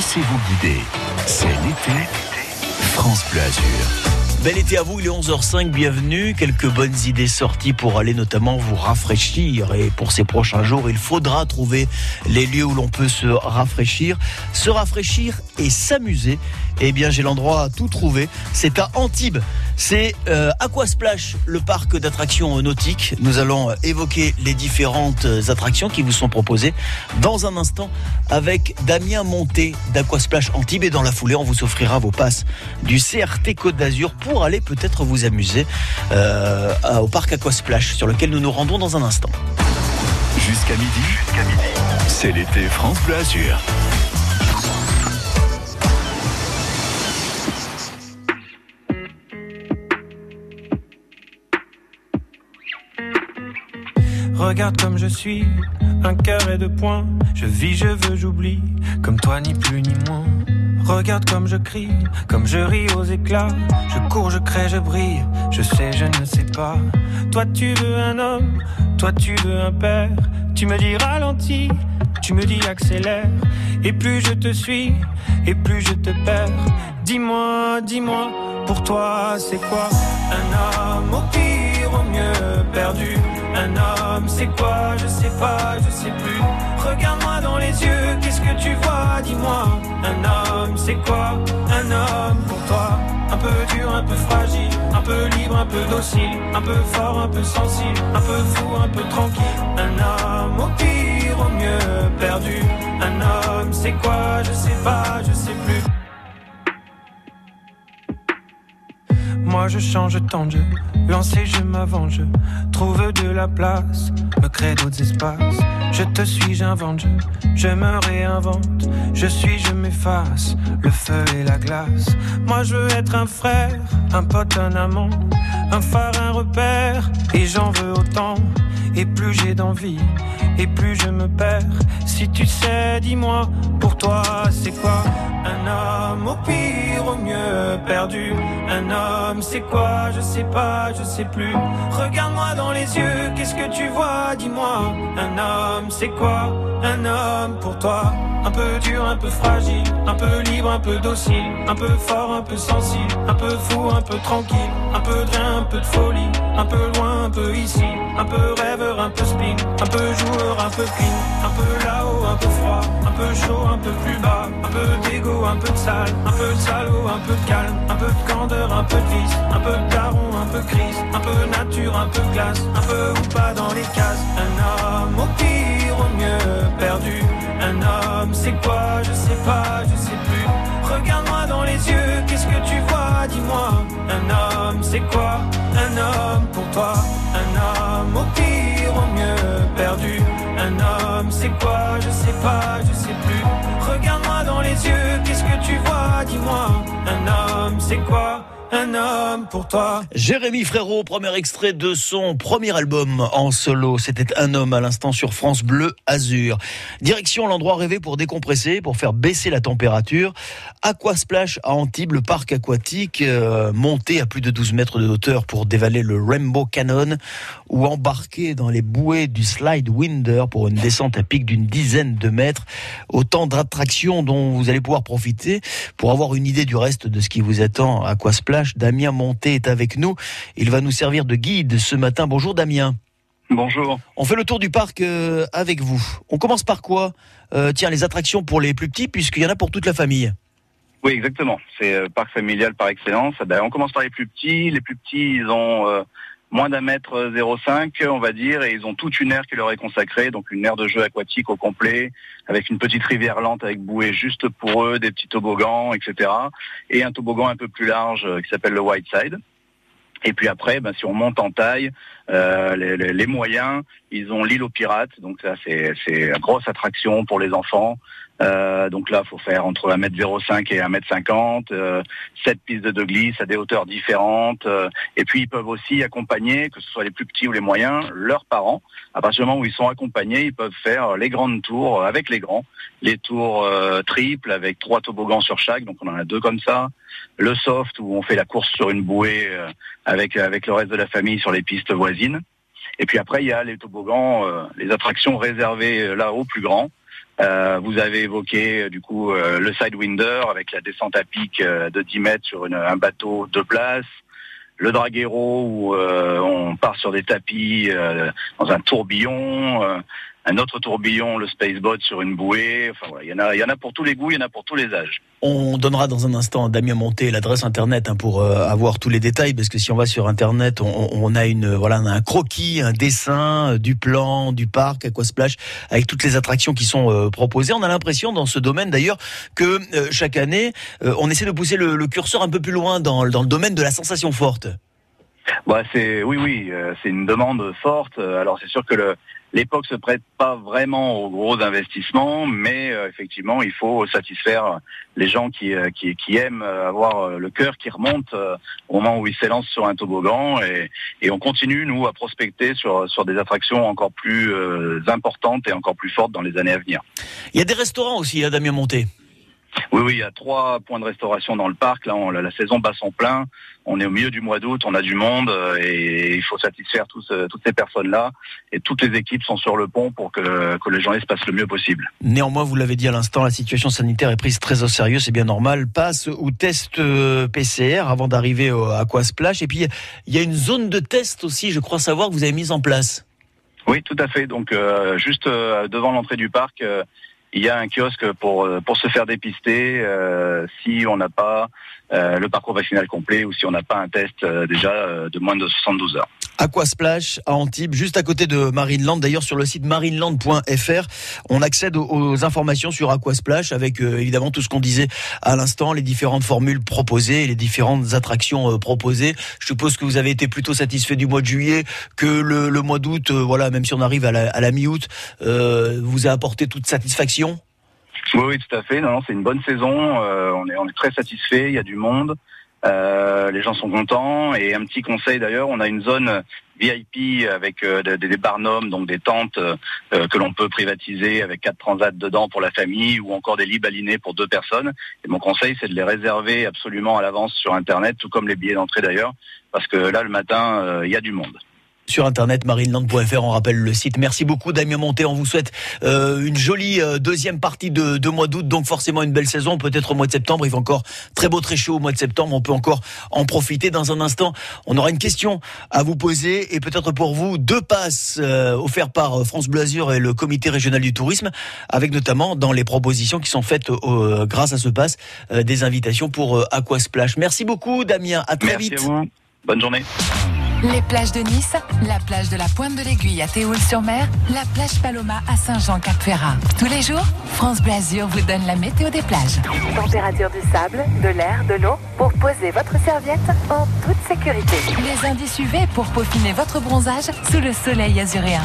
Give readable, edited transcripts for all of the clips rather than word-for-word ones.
Laissez-vous guider. C'est l'été. France Bleu Azur. Bel été à vous, il est 11h05, bienvenue. Quelques bonnes idées sorties pour aller notamment vous rafraîchir. Et pour ces prochains jours, il faudra trouver les lieux où l'on peut se rafraîchir. Se rafraîchir et s'amuser. Eh bien, j'ai l'endroit à tout trouver. C'est à Antibes. C'est Aquasplash, le parc d'attractions nautiques. Nous allons évoquer les différentes attractions qui vous sont proposées dans un instant avec Damien Montet d'Aquasplash Antibes. Et dans la foulée, on vous offrira vos passes du CRT Côte d'Azur pour aller peut-être vous amuser au parc Aquasplash, sur lequel nous nous rendons dans un instant. Jusqu'à midi, c'est l'été France Bleu Azur. Regarde comme je suis, un cœur et deux points. Je vis, je veux, j'oublie, comme toi ni plus ni moins. Regarde comme je crie, comme je ris aux éclats. Je cours, je crée, je brille, je sais, je ne sais pas. Toi tu veux un homme, toi tu veux un père. Tu me dis ralentis, tu me dis accélère. Et plus je te suis, et plus je te perds. Dis-moi, dis-moi, pour toi c'est quoi? Un homme au pire, au mieux perdu. Un homme c'est quoi? Je sais pas, je sais plus. Regarde-moi dans les yeux, qu'est-ce que tu vois? Dis-moi, un homme c'est quoi? Un homme pour toi. Un peu dur, un peu fragile, un peu libre, un peu docile, un peu fort, un peu sensible, un peu fou, un peu tranquille. Un homme au pire, au mieux perdu. Un homme c'est quoi? Je sais pas, je sais plus. Moi je change, tant de jeu, lancé je m'avance, je trouve de la place, me crée d'autres espaces. Je te suis, j'invente, je me réinvente. Je suis, je m'efface, le feu et la glace. Moi je veux être un frère, un pote, un amant, un phare, un repère, et j'en veux autant. Et plus j'ai d'envie, et plus je me perds. Si tu sais, dis-moi, pour toi c'est quoi? Un homme au pire, au mieux perdu. Un homme c'est quoi? Je sais pas, je sais plus. Regarde-moi dans les yeux, qu'est-ce que tu vois? Dis-moi, un homme c'est quoi? Un homme pour toi. Un peu dur, un peu fragile, un peu libre, un peu docile, un peu fort, un peu sensible, un peu fou, un peu tranquille, un peu de rien, un peu de folie, un peu loin, un peu ici, un peu rêveur, un peu spin, un peu joueur, un peu clean, un peu là-haut, un peu froid, un peu chaud, un peu plus bas, un peu d'égo, un peu de sale, un peu de salaud, un peu de calme, un peu de candeur, un peu de vice, un peu de daron, un peu crise, un peu nature, un peu glace, un peu ou pas dans les cases. Un homme au pire, au mieux perdu. Un homme, c'est quoi? Je sais pas, je sais plus. Regarde-moi dans les yeux, qu'est-ce que tu vois? Dis-moi, un homme, c'est quoi? Un homme pour toi. Un homme au pire, au mieux perdu. Un homme, c'est quoi? Je sais pas, je sais plus. Regarde-moi dans les yeux, qu'est-ce que tu vois? Dis-moi, un homme, c'est quoi? Un homme pour toi. Jérémy Frérot, premier extrait de son premier album en solo. C'était Un homme à l'instant sur France Bleu Azur. Direction l'endroit rêvé pour décompresser, pour faire baisser la température. Aquasplash à Antibes, le parc aquatique, monté à plus de 12 mètres de hauteur pour dévaler le Rainbow Cannon ou embarquer dans les bouées du Slide Winder pour une descente à pic d'une dizaine de mètres. Autant d'attractions dont vous allez pouvoir profiter. Pour avoir une idée du reste de ce qui vous attend à Aquasplash, Damien Montet est avec nous. Il va nous servir de guide ce matin. Bonjour Damien. Bonjour. On fait le tour du parc avec vous. On commence par quoi? Tiens, les attractions pour les plus petits, puisqu'il y en a pour toute la famille. Oui, exactement. C'est parc familial par excellence. Ben, on commence par les plus petits. Les plus petits, ils ont moins d'un mètre 0,5, on va dire, et ils ont toute une aire qui leur est consacrée, donc une aire de jeu aquatique au complet, avec une petite rivière lente avec bouée juste pour eux, des petits toboggans, etc. Et un toboggan un peu plus large qui s'appelle le Whiteside. Et puis après, ben, si on monte en taille, les moyens, ils ont l'île aux pirates, donc ça c'est une grosse attraction pour les enfants. Donc là, faut faire entre 1m05 et 1m50, 7 pistes de glisse à des hauteurs différentes. Et puis, ils peuvent aussi accompagner, que ce soit les plus petits ou les moyens, leurs parents. À partir du moment où ils sont accompagnés, ils peuvent faire les grandes tours avec les grands, les tours triples avec 3 toboggans sur chaque, donc on en a 2 comme ça. Le soft, où on fait la course sur une bouée avec le reste de la famille sur les pistes voisines. Et puis après, il y a les toboggans, les attractions réservées là-haut plus grands. Vous avez évoqué du coup le Slide Winder avec la descente à pic de 10 mètres sur un bateau de place. Le draguero où on part sur des tapis dans un tourbillon, un autre tourbillon, le SpaceBot sur une bouée. Enfin voilà, il y en a pour tous les goûts, il y en a pour tous les âges. On donnera dans un instant à Damien Montet l'adresse internet hein, pour avoir tous les détails, parce que si on va sur internet, on a un croquis, un dessin du plan, du parc Aquasplash, avec toutes les attractions qui sont proposées. On a l'impression dans ce domaine d'ailleurs que chaque année, on essaie de pousser le curseur un peu plus loin dans le domaine de la sensation forte. Bah oui, c'est une demande forte. Alors c'est sûr que l'époque se prête pas vraiment aux gros investissements, mais effectivement, il faut satisfaire les gens qui aiment avoir le cœur qui remonte au moment où ils s'élancent sur un toboggan, et on continue nous à prospecter sur des attractions encore plus importantes et encore plus fortes dans les années à venir. Il y a des restaurants aussi à Damien Montet. Oui, il y a 3 points de restauration dans le parc. Là, la saison bat son plein. On est au milieu du mois d'août, on a du monde et il faut satisfaire toutes ces personnes-là. Et toutes les équipes sont sur le pont pour que les journées se passent le mieux possible. Néanmoins, vous l'avez dit à l'instant, la situation sanitaire est prise très au sérieux, c'est bien normal. Passe ou test PCR avant d'arriver à Aquasplash. Et puis, il y a une zone de test aussi, je crois savoir, que vous avez mise en place. Oui, tout à fait. Donc, juste devant l'entrée du parc... il y a un kiosque pour se faire dépister si on n'a pas le parcours vaccinal complet ou si on n'a pas un test déjà de moins de 72 heures. Aquasplash à Antibes, juste à côté de Marineland. D'ailleurs, sur le site marineland.fr, on accède aux informations sur Aquasplash avec évidemment tout ce qu'on disait à l'instant, les différentes formules proposées, les différentes attractions proposées. Je suppose que vous avez été plutôt satisfait du mois de juillet, que le mois d'août, voilà, même si on arrive à la mi-août, vous a apporté toute satisfaction. Oui, tout à fait. Non, c'est une bonne saison. On est très satisfait. Il y a du monde. Les gens sont contents. Et un petit conseil d'ailleurs, on a une zone VIP avec des barnums, donc des tentes que l'on peut privatiser avec 4 transats dedans pour la famille, ou encore des lits balinés pour 2 personnes. Et mon conseil, c'est de les réserver absolument à l'avance sur Internet, tout comme les billets d'entrée d'ailleurs, parce que là, le matin, il y a du monde. Sur internet marineland.fr, on rappelle le site. Merci beaucoup Damien Montet, on vous souhaite une jolie deuxième partie de mois d'août, donc forcément une belle saison, peut-être au mois de septembre, il fait encore très beau, très chaud au mois de septembre, on peut encore en profiter. Dans un instant, on aura une question à vous poser, et peut-être pour vous 2 passes offerts par France Bleu Azur et le comité régional du tourisme, avec notamment dans les propositions qui sont faites grâce à ce pass, des invitations pour Aquasplash. Merci beaucoup Damien, à très vite. Merci à vous, bonne journée. Les plages de Nice, la plage de la Pointe de l'Aiguille à Théoul-sur-Mer, la plage Paloma à Saint-Jean-Cap-Ferrat. Tous les jours, France Bleu Azur vous donne la météo des plages. Température du sable, de l'air, de l'eau, pour poser votre serviette en toute sécurité. Les indices UV pour peaufiner votre bronzage sous le soleil azuréen.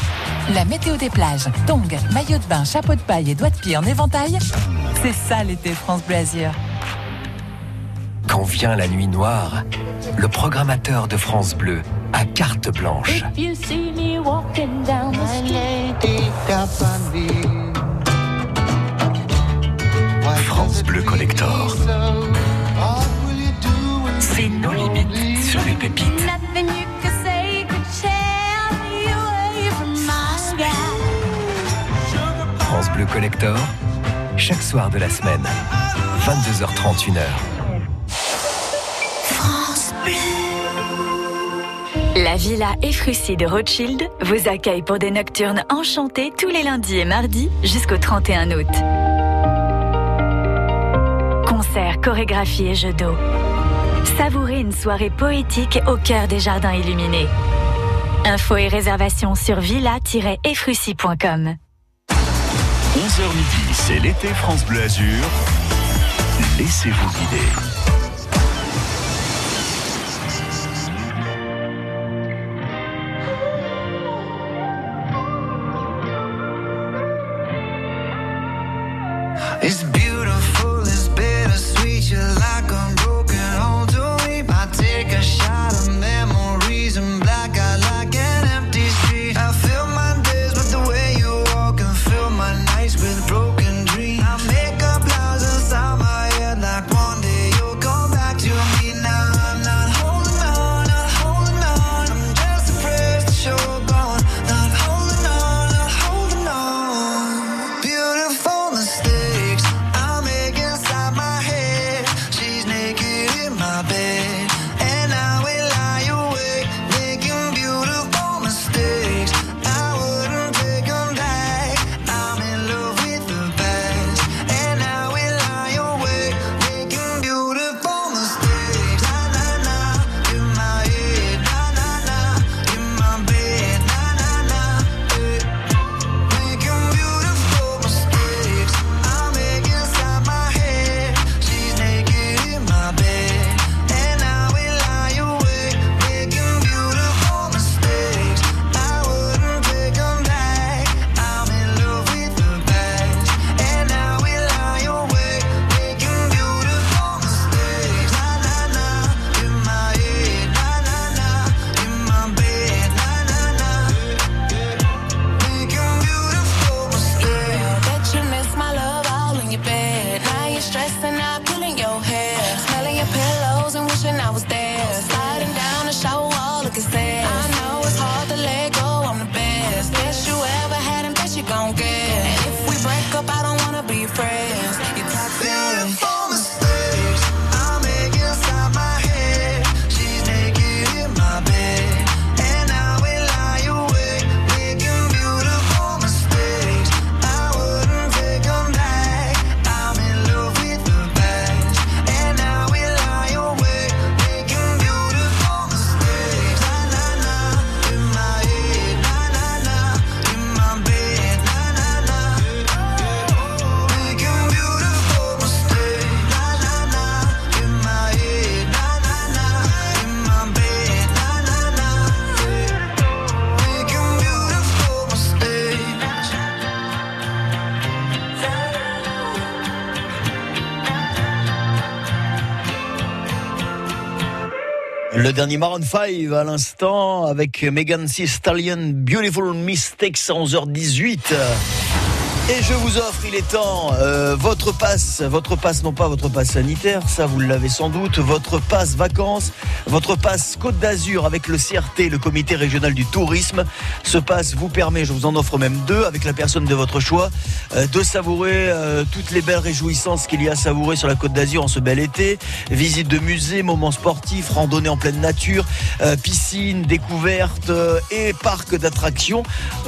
La météo des plages, tongs, maillot de bain, chapeau de paille et doigts de pied en éventail. C'est ça l'été France Bleu Azur. Quand vient la nuit noire, le programmateur de France Bleu à carte blanche. France Bleu Collector. C'est nos limites sur les pépites. France Bleu Collector, chaque soir de la semaine, 22h30, 1h. La Villa Efrussi de Rothschild vous accueille pour des nocturnes enchantées tous les lundis et mardis jusqu'au 31 août. Concerts, chorégraphies et jeux d'eau. Savourez une soirée poétique au cœur des jardins illuminés. Infos et réservations sur villa-efrussi.com. 11h midi, c'est l'été France Bleu Azur. Laissez-vous guider. It's beautiful, it's bittersweet. You're like a broken home to me. I take a shot of memories in black. I like an empty street. I fill my days with the way you walk and fill my nights with broken dreams. I make up lies inside my head like one day you'll come. stressed and I'm pulling your hair, smelling your pillows and wishing I was there, sliding down the shower wall looking sad. I know it's hard to let go, I'm the best, best you ever had and best you gon' get. And if we break up, I don't wanna be friends. You're toxic. Le dernier Maroon 5 à l'instant avec Megan C. Stallion, Beautiful Mistakes à 11h18. Et je vous offre, il est temps, votre passe, non pas votre passe sanitaire, ça vous l'avez sans doute, votre passe vacances, votre passe Côte d'Azur avec le CRT, le comité régional du tourisme. Ce passe vous permet, je vous en offre même deux, avec la personne de votre choix, de savourer toutes les belles réjouissances qu'il y a à savourer sur la Côte d'Azur en ce bel été. Visite de musées, moments sportifs, randonnée en pleine nature, piscine, découverte et parc d'attractions,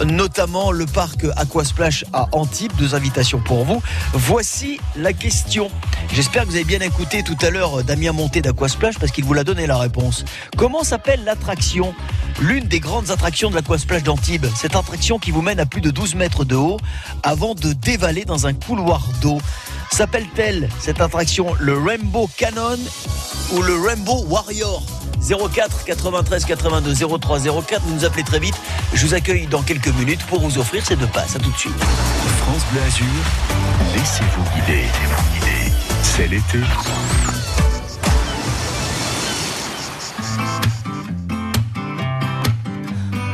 notamment le parc Aquasplash à Anne-Marie. Deux invitations pour vous. Voici la question. J'espère que vous avez bien écouté tout à l'heure Damien Montet d'Aquasplash parce qu'il vous l'a donné la réponse. Comment s'appelle l'attraction ? L'une des grandes attractions de l'Aquasplash d'Antibes. Cette attraction qui vous mène à plus de 12 mètres de haut avant de dévaler dans un couloir d'eau. S'appelle-t-elle cette attraction le Rainbow Cannon ou le Rainbow Warrior ? 04 93 82 03 04. Vous nous appelez très vite. Je vous accueille dans quelques minutes pour vous offrir ces deux passes. À tout de suite. France Bleu Azur, laissez-vous guider. C'est l'été.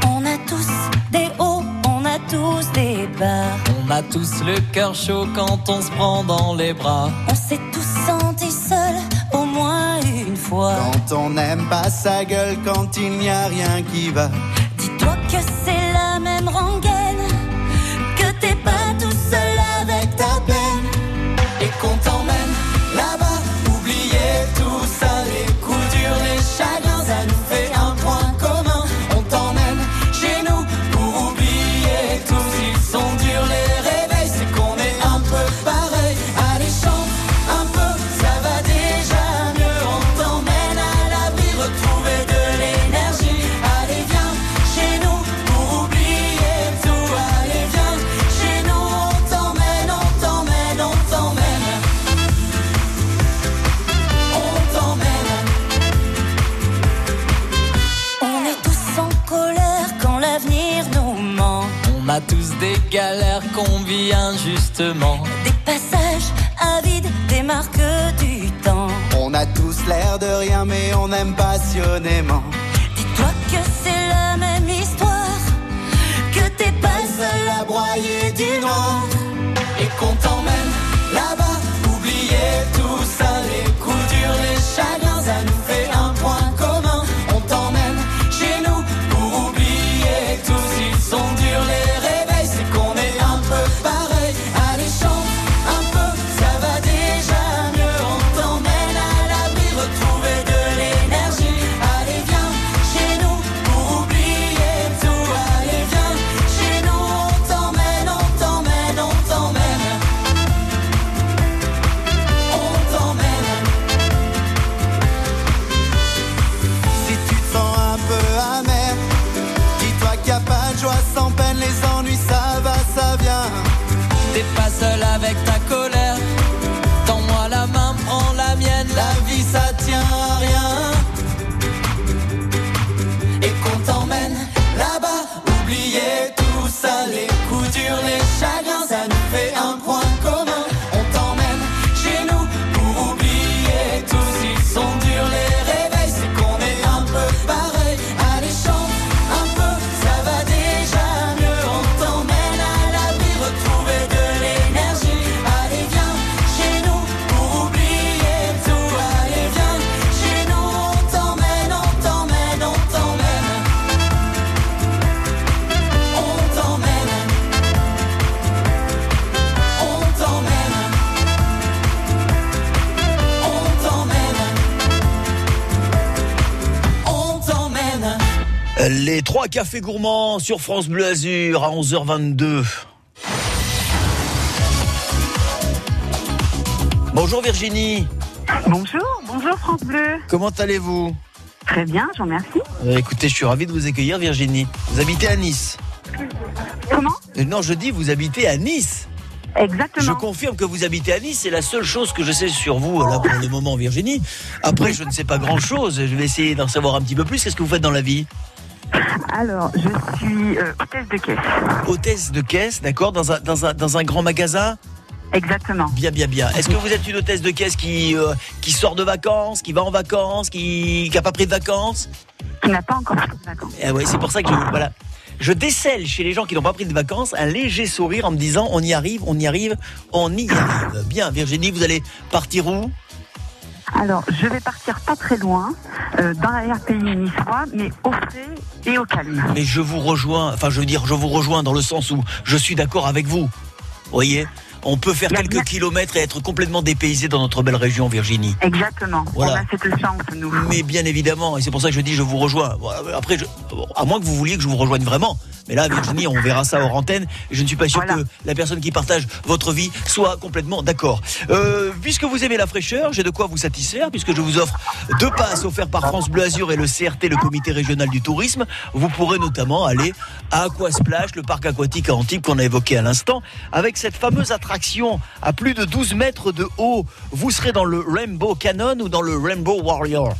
On a tous des hauts, on a tous des bas. On a tous le cœur chaud quand on se prend dans les bras. On s'est tous sentis seuls, au moins une fois. Quand on n'aime pas sa gueule, quand il n'y a rien qui va. Dis-toi que c'est la même rengaine, que t'es pas tout seul avec ta peine, et qu'on t'emmène là-bas, oublier tout ça. Les coups durs, les chagrins, ça nous fait un point commun. On t'emmène chez nous pour oublier tous. Ils sont durs les réveils, c'est qu'on est un peu pareil. Allez, chante un peu, ça va déjà mieux. On t'emmène à l'abri, retrouver de l'énergie. Allez, viens chez nous pour oublier tout. Allez, viens chez nous, on t'emmène, on t'emmène, on t'emmène. On t'emmène. On est tous en colère quand l'avenir nous ment. On a tous des galères qu'on vit injustement. Des passages avides, des marques du temps. On a tous l'air de rien mais on aime passionnément. Dis-toi que c'est la même histoire, que t'es pas seul à broyer du noir, et qu'on t'emmène là-bas, oublier tout ça. Les coups durs, les chagrins, ça nous fait un point commun. On t'emmène chez nous pour oublier tous. Ils sont durs les réveils, c'est qu'on est un peu pareil. Allez, chante un peu, ça va déjà mieux. On t'emmène à l'abri, retrouver de l'énergie. Allez, viens chez nous pour oublier tout. Allez, viens chez nous, on t'emmène, on t'emmène, on t'emmène. On Les 3 cafés gourmands sur France Bleu Azur à 11h22. Bonjour Virginie. Bonjour France Bleu. Comment allez-vous ? Très bien, je vous remercie. Écoutez, je suis ravi de vous accueillir Virginie. Vous habitez à Nice ? Comment ? Non, je dis vous habitez à Nice. Exactement. Je confirme que vous habitez à Nice, c'est la seule chose que je sais sur vous là pour le moment Virginie. Après, je ne sais pas grand-chose, je vais essayer d'en savoir un petit peu plus. Qu'est-ce que vous faites dans la vie ? Alors, je suis hôtesse de caisse. Hôtesse de caisse, d'accord, dans un grand magasin ? Exactement. Bien. Est-ce que vous êtes une hôtesse de caisse qui sort de vacances, qui va en vacances, qui n'a pas pris de vacances ? Qui n'a pas encore pris de vacances. Oui, c'est pour ça que voilà. Je décèle chez les gens qui n'ont pas pris de vacances un léger sourire en me disant on y arrive. Bien, Virginie, vous allez partir où ? Alors, je vais partir pas très loin, dans l'arrière-pays niçois, mais au frais et au calme. Mais je vous rejoins, dans le sens où je suis d'accord avec vous. Vous voyez ? On peut faire quelques kilomètres et être complètement dépaysé dans notre belle région, Virginie. Exactement. Voilà. On a cette chance, nous. Mais bien évidemment, et c'est pour ça que je dis je vous rejoins. Après, à moins que vous vouliez que je vous rejoigne vraiment. Mais là, Virginie, on verra ça hors antenne. Je ne suis pas sûr que la personne qui partage votre vie soit complètement d'accord. Puisque vous aimez la fraîcheur, j'ai de quoi vous satisfaire, puisque je vous offre 2 passes offerts par France Bleu Azur et le CRT, le Comité Régional du Tourisme. Vous pourrez notamment aller à Aquasplash, le parc aquatique à Antibes qu'on a évoqué à l'instant, avec cette fameuse attraction à plus de 12 mètres de haut. Vous serez dans le Rainbow Cannon ou dans le Rainbow Warrior ?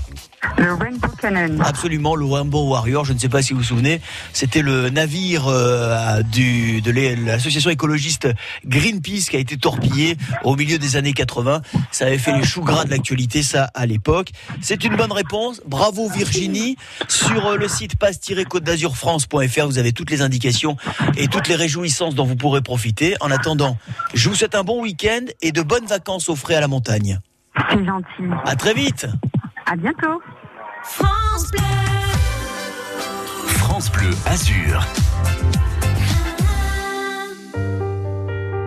Le Rainbow Cannon. Absolument, le Rainbow Warrior, je ne sais pas si vous vous souvenez, c'était le navire de l'association écologiste Greenpeace qui a été torpillé au milieu des années 80. Ça avait fait les choux gras de l'actualité, ça, à l'époque. C'est une bonne réponse. Bravo Virginie. Sur le site passe-côte-d'azur-france.fr, vous avez toutes les indications et toutes les réjouissances dont vous pourrez profiter. En attendant, je vous souhaite un bon week-end et de bonnes vacances au frais à la montagne. C'est gentil. À très vite. À bientôt. France Bleu. France Bleu Azur.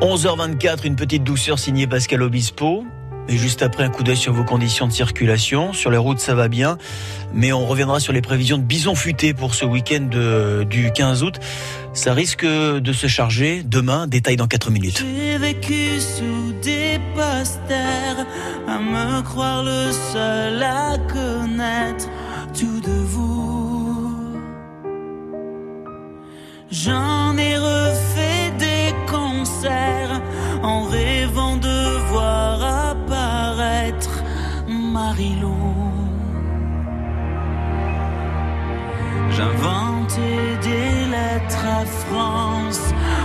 11h24, une petite douceur signée Pascal Obispo. Et juste après, un coup d'œil sur vos conditions de circulation. Sur les routes, ça va bien. Mais on reviendra sur les prévisions de bison futé pour ce week-end du 15 août. Ça risque de se charger demain. Détail dans 4 minutes. J'ai vécu sous des posters à me croire le seul à connaître tout de vous. J'en ai refait des concerts en rêvant de voir apparaître Marilou. J'inventais des lettres à France,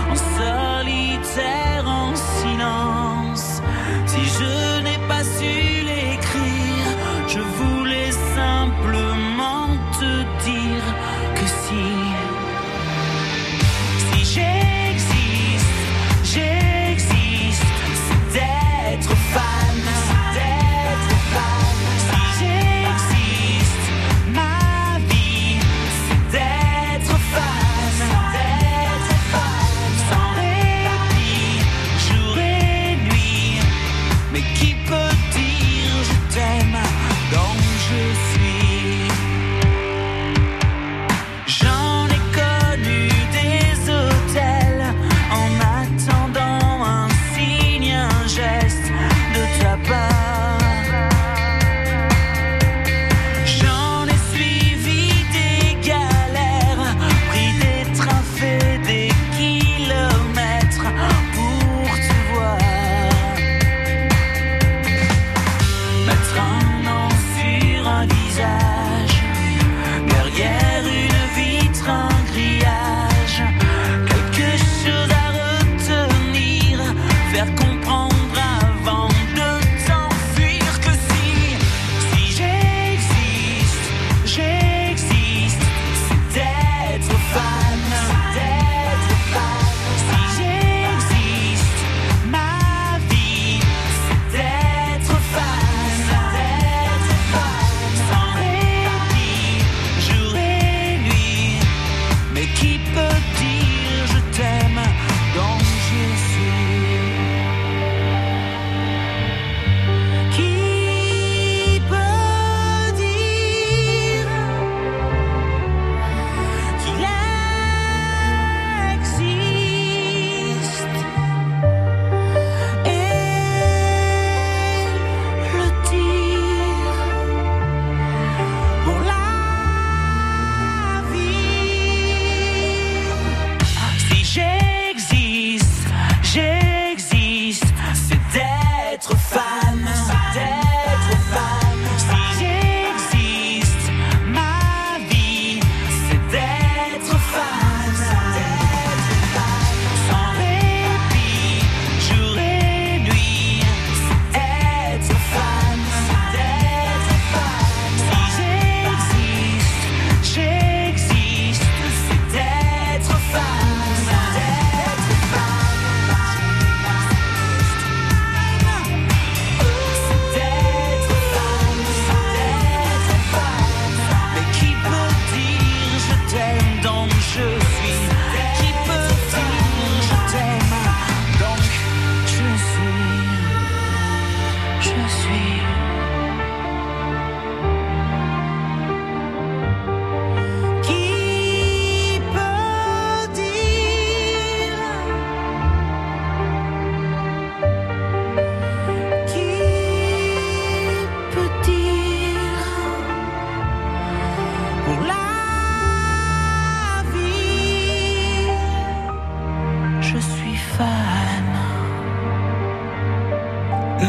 en solitaire, en silence. Si je n'ai pas su l'écrire, je voulais simplement te dire que si j'existe, c'est d'être fan. Mais qui peut dire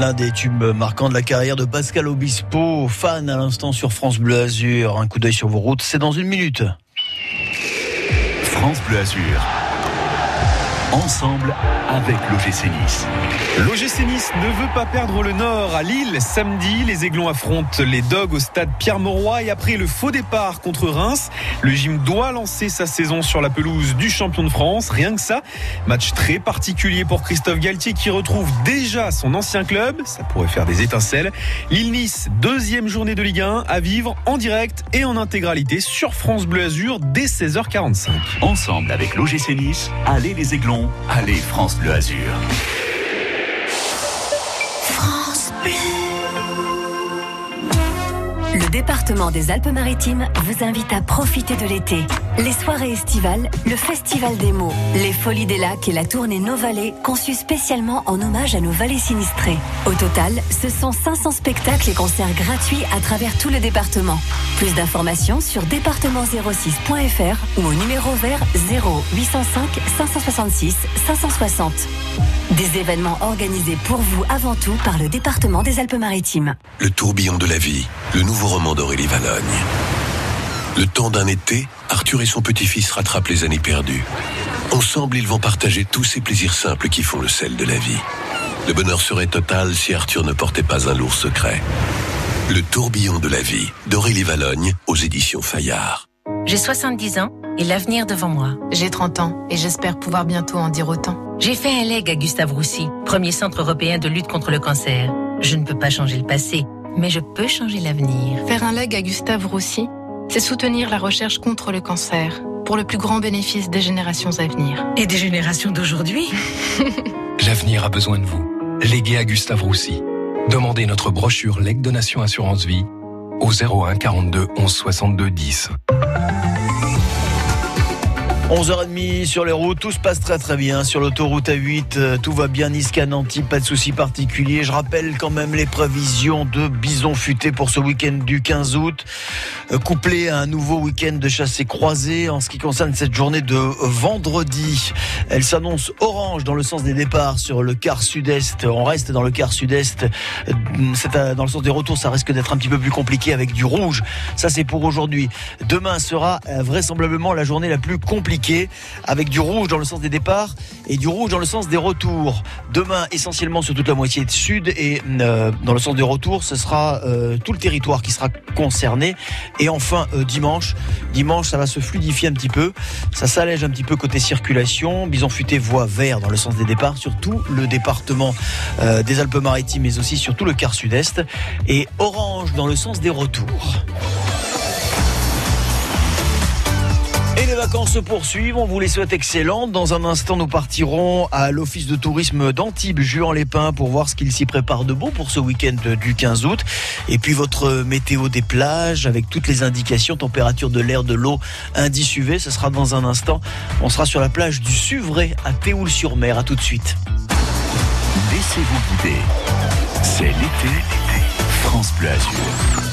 L'un des tubes marquants de la carrière de Pascal Obispo, fan à l'instant sur France Bleu Azur. Un coup d'œil sur vos routes, c'est dans une minute. France Bleu Azur, ensemble avec l'OGC Nice. L'OGC Nice ne veut pas perdre le Nord. À Lille, samedi, les Aiglons affrontent les Dogs au stade Pierre-Mauroy. Et après le faux départ contre Reims, le gym doit lancer sa saison sur la pelouse du champion de France. Rien que ça, match très particulier pour Christophe Galtier qui retrouve déjà son ancien club. Ça pourrait faire des étincelles. Lille-Nice, deuxième journée de Ligue 1 à vivre en direct et en intégralité sur France Bleu Azur dès 16h45. Ensemble avec l'OGC Nice, allez les Aiglons, allez France Bleu Azur. France Bleu. Le département des Alpes-Maritimes vous invite à profiter de l'été. Les soirées estivales, le festival des mots, les folies des lacs et la tournée Nos Vallées, conçue spécialement en hommage à nos vallées sinistrées. Au total, ce sont 500 spectacles et concerts gratuits à travers tout le département. Plus d'informations sur département06.fr ou au numéro vert 0 805 566 560. Des événements organisés pour vous avant tout par le département des Alpes-Maritimes. Le tourbillon de la vie, le nouveau roman d'Aurélie Valogne. Le temps d'un été, Arthur et son petit-fils rattrapent les années perdues. Ensemble, ils vont partager tous ces plaisirs simples qui font le sel de la vie. Le bonheur serait total si Arthur ne portait pas un lourd secret. Le tourbillon de la vie d'Aurélie Valogne aux éditions Fayard. J'ai 70 ans et l'avenir devant moi. J'ai 30 ans et j'espère pouvoir bientôt en dire autant. J'ai fait un leg à Gustave Roussy, premier centre européen de lutte contre le cancer. Je ne peux pas changer le passé, mais je peux changer l'avenir. Faire un leg à Gustave Roussy, c'est soutenir la recherche contre le cancer, pour le plus grand bénéfice des générations à venir. Et des générations d'aujourd'hui. L'avenir a besoin de vous. Léguez à Gustave Roussy. Demandez notre brochure Leg Donation Assurance Vie au 01 42 11 62 10. 11h30 sur les routes, tout se passe très très bien. Sur l'autoroute A8, tout va bien, Nice-Cannes, Antibes, pas de soucis particuliers. Je rappelle quand même les prévisions de bison futé pour ce week-end du 15 août, couplé à un nouveau week-end de chasse et croisée. En ce qui concerne cette journée de vendredi, elle s'annonce orange dans le sens des départs sur le quart sud-est. On reste dans le quart sud-est. Dans le sens des retours, ça risque d'être un petit peu plus compliqué avec du rouge. Ça, c'est pour aujourd'hui. Demain sera vraisemblablement la journée la plus compliquée, avec du rouge dans le sens des départs et du rouge dans le sens des retours. Demain, essentiellement sur toute la moitié sud, et dans le sens des retours, ce sera tout le territoire qui sera concerné. Et enfin, dimanche, ça va se fluidifier un petit peu. Ça s'allège un petit peu côté circulation. Bison futé voie vert dans le sens des départs sur tout le département des Alpes-Maritimes, mais aussi sur tout le quart sud-est, et orange dans le sens des retours. Et les vacances se poursuivent, on vous les souhaite excellentes. Dans un instant, nous partirons à l'office de tourisme d'Antibes, Juan-les-Pins, pour voir ce qu'il s'y prépare de beau pour ce week-end du 15 août. Et puis votre météo des plages, avec toutes les indications, température de l'air, de l'eau, indice UV, ce sera dans un instant. On sera sur la plage du Suvray, à Théoul-sur-Mer. À tout de suite. Laissez-vous guider. C'est l'été, France Bleu Azur.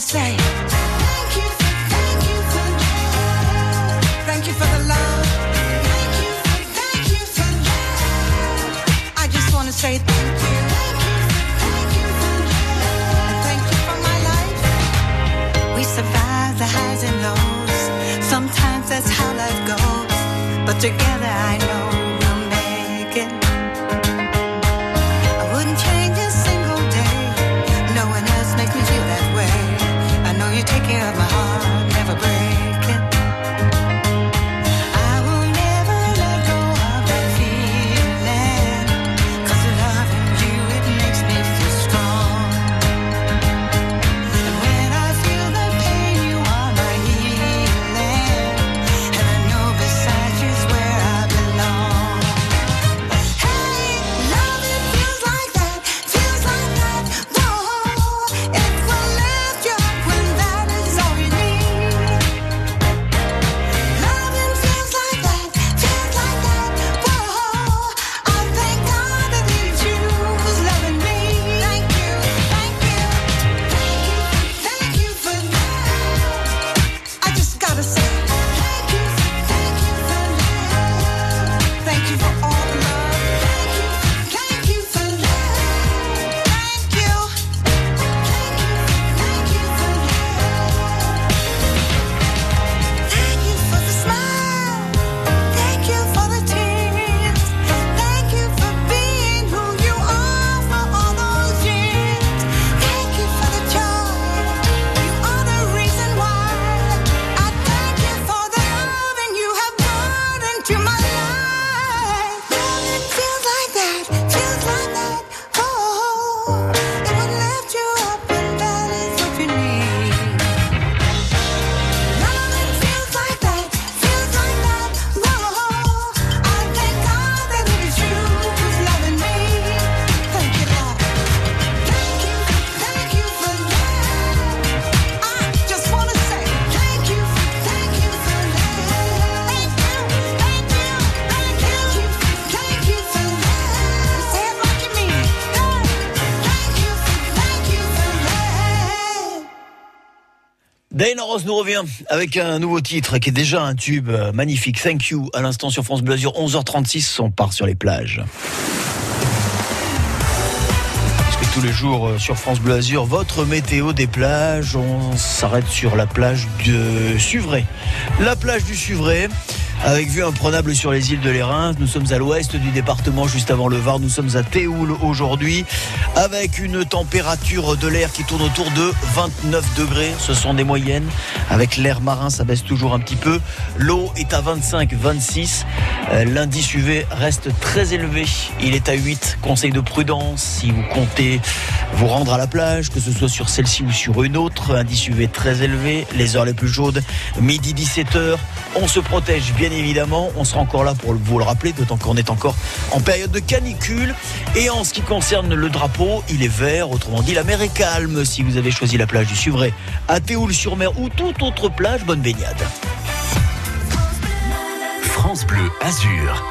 to say thank you for love. Thank you for the love. Thank you for love. I just want to say thank you. Survive the highs and lows. Sometimes that's how life goes. But together I know we'll make it. I wouldn't change a single day. No one else makes me feel that way. I know you take care of my heart, never break it. I will never let go of that feeling. 'Cause loving you, it makes me feel strong. Nous revient avec un nouveau titre qui est déjà un tube magnifique. Thank you, à l'instant sur France Bleu Azur, 11h36, on part sur les plages. Puisque tous les jours sur France Bleu Azur, votre météo des plages, on s'arrête sur la plage de Suvray. La plage du Suvray, avec vue imprenable sur les îles de l'Érins. Nous sommes à l'ouest du département, juste avant le Var. Nous sommes à Théoul aujourd'hui, avec une température de l'air qui tourne autour de 29 degrés. Ce sont des moyennes. Avec l'air marin, ça baisse toujours un petit peu. L'eau est à 25, 26. L'indice UV reste très élevé. Il est à 8. Conseil de prudence si vous comptez vous rendre à la plage, que ce soit sur celle-ci ou sur une autre. Indice UV très élevé. Les heures les plus chaudes, midi 17h. On se protège bien évidemment, on sera encore là pour vous le rappeler, d'autant qu'on est encore en période de canicule. Et en ce qui concerne le drapeau, il est vert, autrement dit la mer est calme. Si vous avez choisi la plage du Suvray, à Théoul-sur-Mer ou toute autre plage, bonne baignade. France Bleu Azur.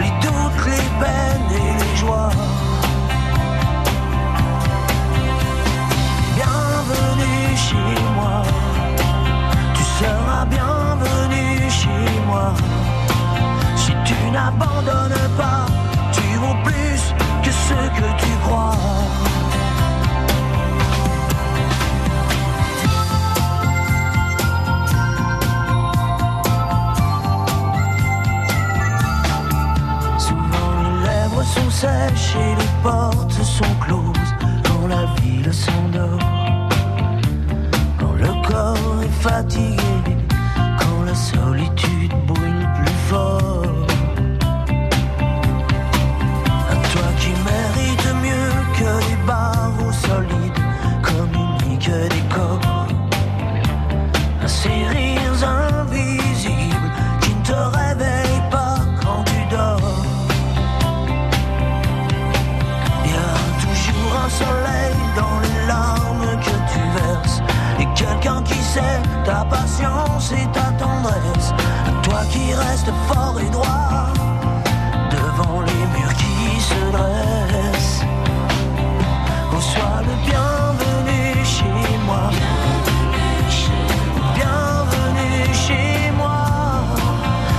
Les doutes, les peines et les joies. marché, les portes sont closes quand la ville s'endort, quand le corps est fatigué, quand la solitude brûle plus fort. À toi qui mérites mieux que des barreaux solides comme unique décor, à ces rires invisibles qui ne te réveillent pas quand tu dors. Il y a toujours un soleil dans les larmes que tu verses, et quelqu'un qui sait ta patience et ta tendresse. À toi qui restes fort et droit devant les murs qui se dressent. Oh, sois le bienvenu chez moi. Bienvenue chez moi.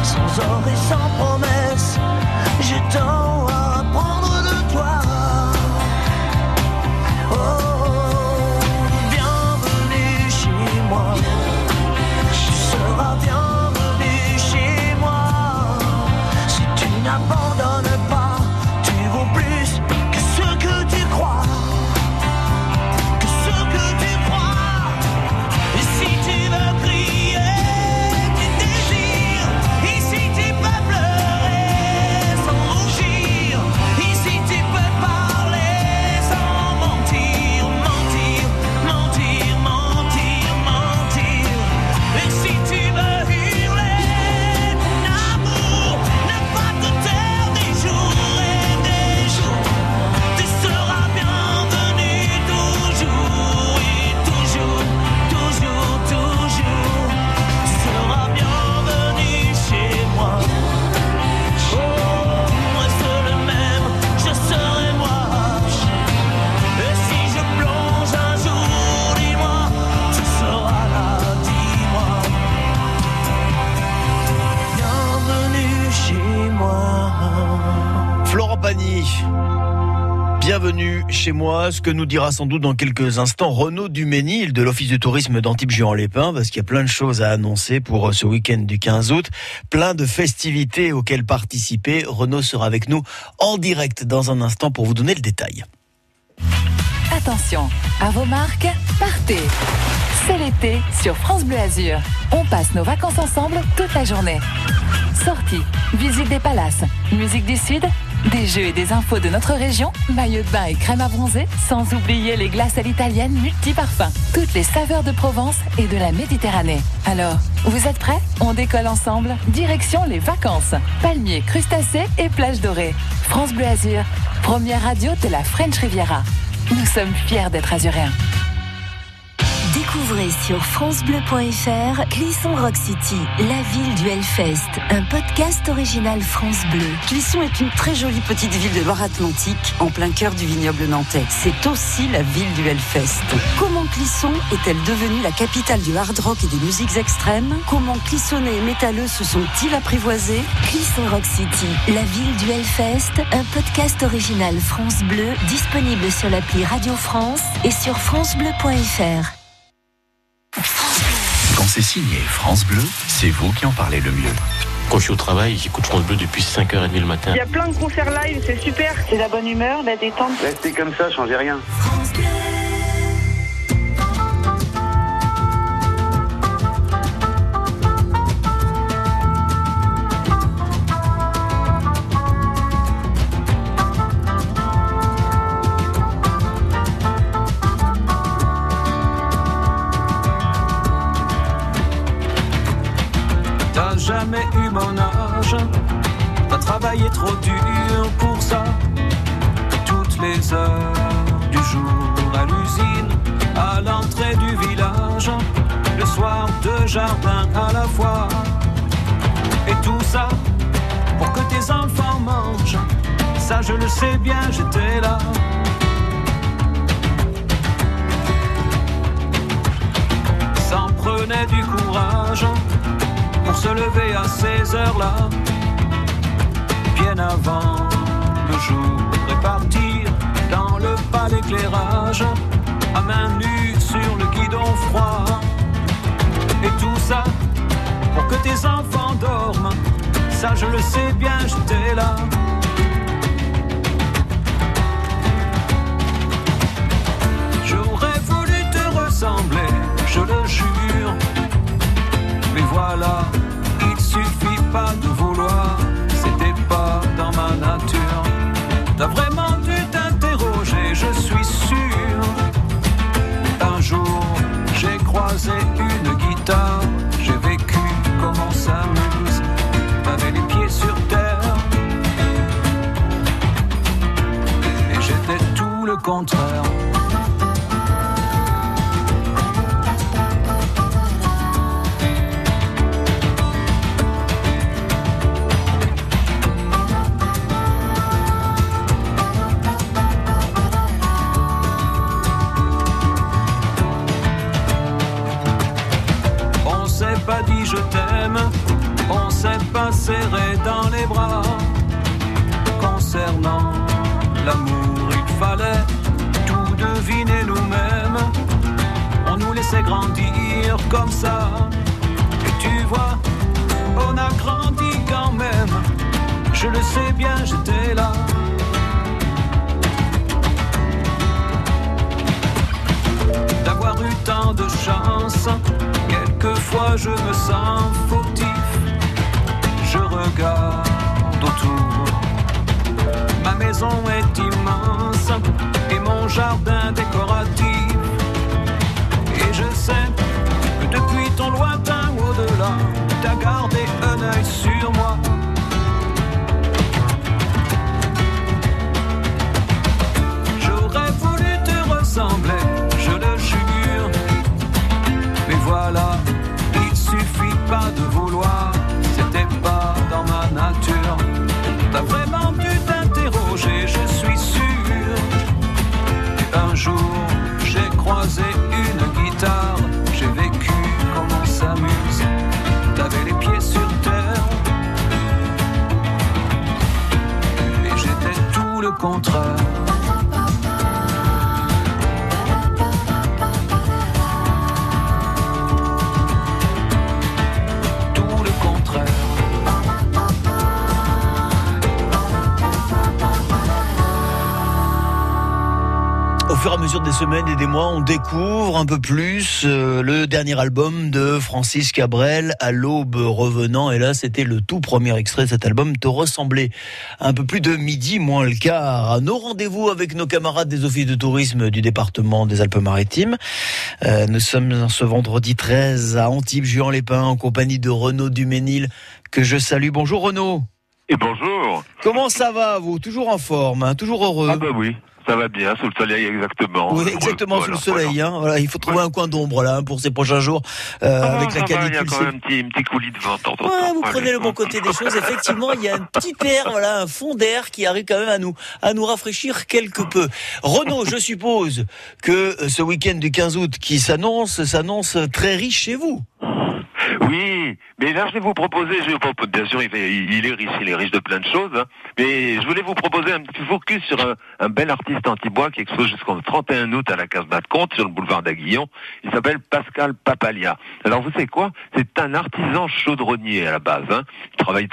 Sans or et sans promesse, j'ai tant à apprendre de toi. Oh, bienvenue chez moi. Tu seras bienvenue chez moi. Si tu n'abandonnes pas, tu vaux plus que ce que tu crois. Que ce que tu crois. Et si tu veux crier tes désirs, ici tu peux pleurer sans rougir, ici tu peux parler sans mentir, mentir, mentir, mentir, mentir. Et si tu veux hurler ton amour, ne pas te taire des jours et des jours. Tu seras bienvenu toujours et toujours, toujours, toujours. Tu seras bienvenu chez moi. Oh, reste le même, je serai moi. Et si je plonge un jour, dis-moi, tu seras là, dis-moi. Bienvenue chez moi. Florent Pagny, bienvenue chez moi, ce que nous dira sans doute dans quelques instants Renaud Duménil de l'Office du tourisme d'Antibes-Juan-les-Pins, parce qu'il y a plein de choses à annoncer pour ce week-end du 15 août, plein de festivités auxquelles participer. Renaud sera avec nous en direct dans un instant pour vous donner le détail. Attention, à vos marques, partez. C'est l'été sur France Bleu Azur. On passe nos vacances ensemble toute la journée. Sorties, visite des palaces, musique du Sud, des jeux et des infos de notre région, maillot de bain et crème à bronzer, sans oublier les glaces à l'italienne multi-parfums, toutes les saveurs de Provence et de la Méditerranée. Alors, vous êtes prêts? On décolle ensemble, direction les vacances. Palmiers, crustacés et plages dorées. France Bleu Azur, première radio de la French Riviera. Nous sommes fiers d'être azuréens. Découvrez sur francebleu.fr Clisson Rock City, la ville du Hellfest, un podcast original France Bleu. Clisson est une très jolie petite ville de Loire-Atlantique, en plein cœur du vignoble nantais. C'est aussi la ville du Hellfest. Comment Clisson est-elle devenue la capitale du hard rock et des musiques extrêmes? Comment Clissonnais et métalleux se sont-ils apprivoisés? Clisson Rock City, la ville du Hellfest, un podcast original France Bleu, disponible sur l'appli Radio France et sur francebleu.fr. Quand c'est signé France Bleu, c'est vous qui en parlez le mieux. Quand je suis au travail, j'écoute France Bleu depuis 5h30 le matin. Il y a plein de concerts live, c'est super. C'est la bonne humeur, la détente. Restez comme ça, changez rien. France Bleu. Jamais eu mon âge, t'as travaillé trop dur pour ça. Toutes les heures du jour à l'usine, à l'entrée du village, le soir deux jardins à la fois. Et tout ça pour que tes enfants mangent, ça je le sais bien, j'étais là. S'en prenait du courage pour se lever à ces heures-là, bien avant le jour, et partir dans le pâle éclairage, à main nue sur le guidon froid. Et tout ça pour que tes enfants dorment, ça je le sais bien, j'étais là. le compteur. Serré dans les bras. Concernant l'amour, il fallait tout deviner nous-mêmes. On nous laissait grandir comme ça. Et tu vois, on a grandi quand même. Je le sais bien, j'étais là. D'avoir eu tant de chance, quelquefois je me sens fautif. Je regarde autour. Ma maison est immense et mon jardin décoratif. Et je sais que depuis ton lointain au-delà, t'as gardé un œil sur moi. J'aurais voulu te ressembler, je le jure. Mais voilà, il suffit pas de vouloir. Dans ma nature, t'as vraiment dû t'interroger, je suis sûr. Et un jour, j'ai croisé une guitare, j'ai vécu comme on s'amuse. T'avais les pieds sur terre, et j'étais tout le contraire. Au fur et à mesure des semaines et des mois, on découvre un peu plus le dernier album de Francis Cabrel, À l'aube revenant. Et là, c'était le tout premier extrait de cet album, Te ressembler. Un peu plus de midi, moins le quart. À nos rendez-vous avec nos camarades des offices de tourisme du département des Alpes-Maritimes. Nous sommes ce vendredi 13 à Antibes-Juan-les-Pins en compagnie de Renaud Duménil, que je salue. Bonjour Renaud. Et bonjour. Comment ça va, vous? Toujours en forme, hein, toujours heureux? Ah bah oui. Ça va bien, sous le soleil, exactement. Oui, exactement, sous le soleil. Hein. Voilà, il faut trouver un coin d'ombre là pour ces prochains jours avec la canicule. Il y a quand même un petit coulis de vent. Vous prenez le bon côté des choses. Effectivement, il y a un petit air, voilà, un fond d'air qui arrive quand même à nous rafraîchir quelque peu. Renaud, je suppose que ce week-end du 15 août qui s'annonce très riche chez vous. Oui, mais là, je vais vous proposer, bien sûr, il est riche de plein de choses, hein, mais je voulais vous proposer un petit focus sur un bel artiste antibois qui expose jusqu'au 31 août à la Casbah de Comte, sur le boulevard d'Aguillon. Il s'appelle Pascal Papalia. Alors, vous savez quoi? C'est un artisan chaudronnier à la base, hein. Il travaille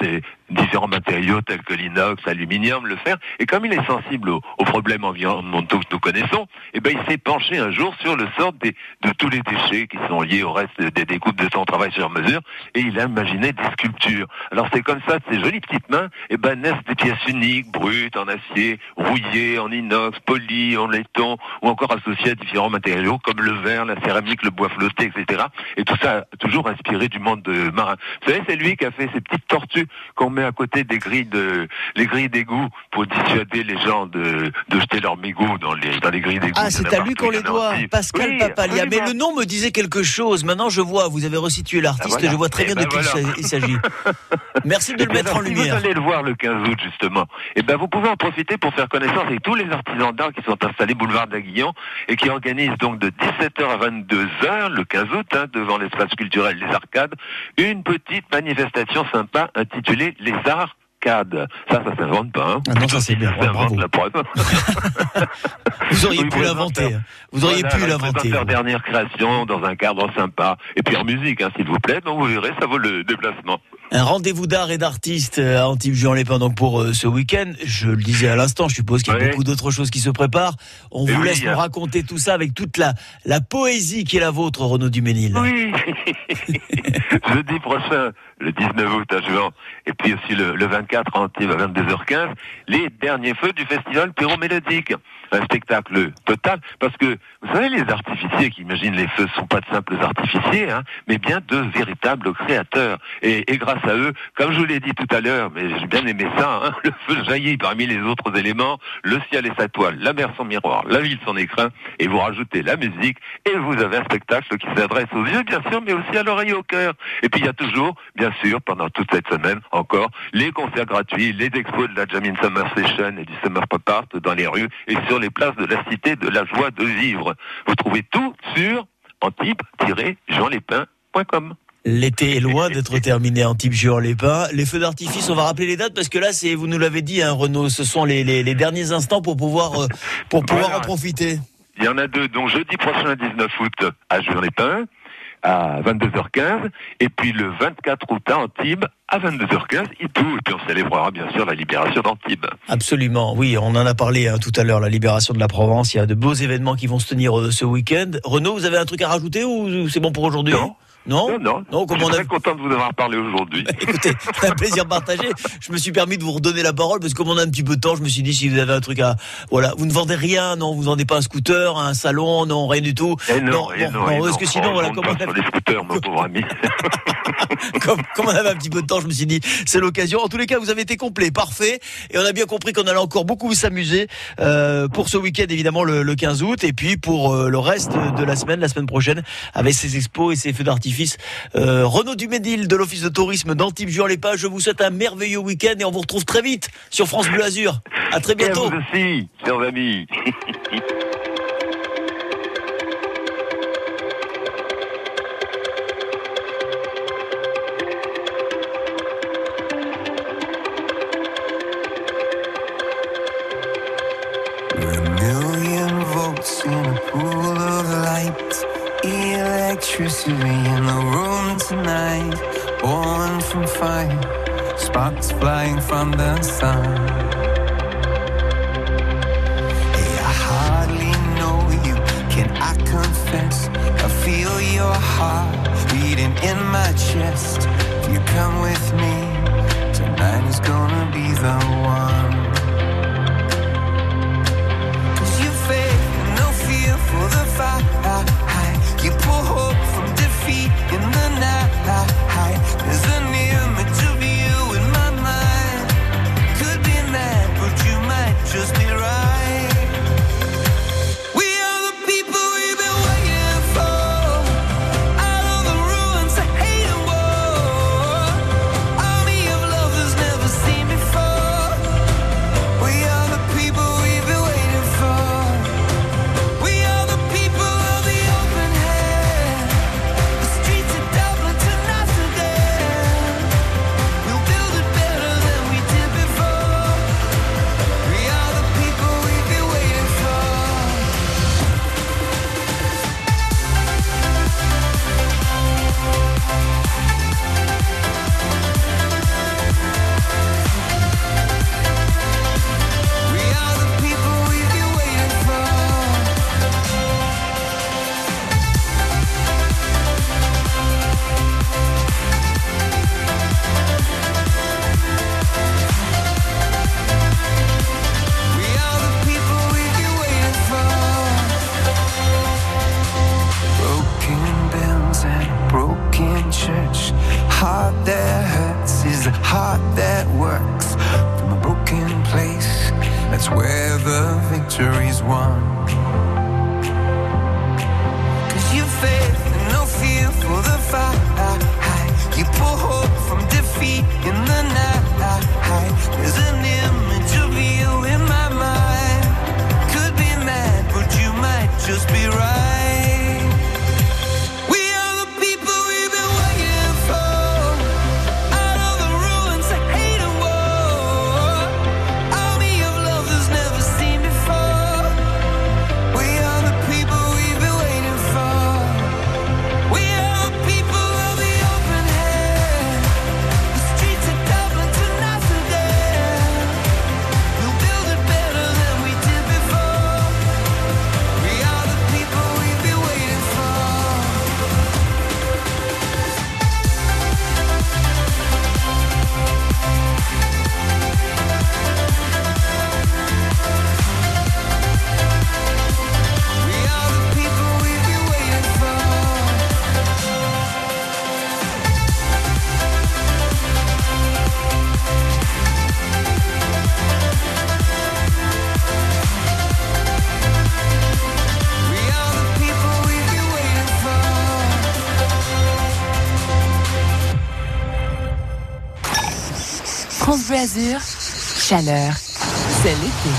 différents matériaux tels que l'inox, l'aluminium, le fer, et comme il est sensible aux problèmes environnementaux que nous connaissons, eh ben, il s'est penché un jour sur le sort de tous les déchets qui sont liés au reste des découpes de son travail sur mesure, et il a imaginé des sculptures. Alors c'est comme ça, ces jolies petites mains, eh ben, naissent des pièces uniques, brutes, en acier, rouillées, en inox, polies, en laiton, ou encore associées à différents matériaux comme le verre, la céramique, le bois flotté, etc. Et tout ça, toujours inspiré du monde marin. Vous savez, c'est lui qui a fait ces petites tortues qu'on met à côté des grilles d'égout pour dissuader les gens de jeter leurs mégots dans les grilles d'égout. Ah, c'est à lui qu'on les doit, Pascal Papalia. Oui, mais le nom me disait quelque chose. Maintenant, je vois, vous avez resitué l'artiste, voilà. Je vois très bien de qui il s'agit. Merci de le mettre en lumière. Vous allez le voir le 15 août, justement. Et ben, vous pouvez en profiter pour faire connaissance avec tous les artisans d'art qui sont installés boulevard d'Aguillon et qui organisent donc de 17h à 22h, le 15 août, hein, devant l'espace culturel Les Arcades, une petite manifestation sympa intitulée Les Arts. Ça s'invente pas. Hein. Ah non, ça c'est bien. Ça invente la preuve. Vous auriez pu l'inventer. Leur dernière création dans un cadre sympa. Et puis en musique, hein, s'il vous plaît. Donc vous verrez, ça vaut le déplacement. Un rendez-vous d'art et d'artistes à Antibes-Juan-les-Pins donc pour ce week-end. Je le disais à l'instant, je suppose qu'il y a beaucoup d'autres choses qui se préparent. On vous laisse nous raconter tout ça avec toute la poésie qui est la vôtre, Renaud Duménil. Oui. Jeudi prochain, le 19 août à Juan, et puis aussi le 24 Antibes à 22h15, les derniers feux du festival pyromélodique. Un spectacle total, parce que, vous savez, les artificiers qui imaginent les feux ne sont pas de simples artificiers, hein, mais bien de véritables créateurs. Et grâce grâce à eux. Comme je vous l'ai dit tout à l'heure, mais j'ai bien aimé ça, hein, le feu jaillit parmi les autres éléments, le ciel et sa toile, la mer son miroir, la ville son écrin, et vous rajoutez la musique, et vous avez un spectacle qui s'adresse aux yeux, bien sûr, mais aussi à l'oreille et au cœur. Et puis il y a toujours, bien sûr, pendant toute cette semaine encore, les concerts gratuits, les expos de la Jammin Summer Session et du Summer Pop Art dans les rues et sur les places de la cité de la joie de vivre. Vous trouvez tout sur antibes-jeanlespin.com. L'été est loin d'être terminé, Antibes-Jean-Lespin. Les feux d'artifice, on va rappeler les dates parce que là, c'est, vous nous l'avez dit, hein, Renaud, ce sont les derniers instants pour pouvoir en profiter. Il y en a deux, donc jeudi prochain 19 août à Jean-Lespin à 22h15 et puis le 24 août à Antibes à 22h15, et puis on célébrera bien sûr la libération d'Antibes. Absolument, oui, on en a parlé tout à l'heure, la libération de la Provence, il y a de beaux événements qui vont se tenir ce week-end. Renaud, vous avez un truc à rajouter ou c'est bon pour aujourd'hui ? Non, je suis très content de vous avoir parlé aujourd'hui. Bah, écoutez, c'est un plaisir partagé. Je me suis permis de vous redonner la parole parce que comme on a un petit peu de temps, je me suis dit si vous avez un truc à... Voilà, vous ne vendez rien, non, vous ne vendez pas un scooter, un salon, non, rien du tout. Des scooters, mon pauvre ami. Comme on avait un petit peu de temps, je me suis dit c'est l'occasion. En tous les cas, vous avez été complet, parfait. Et on a bien compris qu'on allait encore beaucoup s'amuser pour ce week-end, évidemment, le 15 août. Et puis pour le reste de la semaine prochaine, avec ses expos et ses feux d'artifice. Renaud Duménil de l'Office de Tourisme d'Antibes-Juan-les-Pins, je vous souhaite un merveilleux week-end et on vous retrouve très vite sur France Bleu Azur. À très bientôt. Bien, vous aussi, chers amis. Electricity in the room tonight, born from fire, sparks flying from the sun. Hey, I hardly know you, can I confess? I feel your heart beating in my chest. If you come with me, tonight is gonna be the one. 'Cause you fail, no fear for the fight. You pull hope from defeat in the night. There's an image of you in my mind. Could be mad, but you might just be right. France Bleu Azur, chaleur, c'est l'été.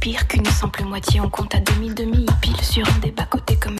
Pire qu'une simple moitié, on compte à demi-demi, pile sur un des bas-côtés comme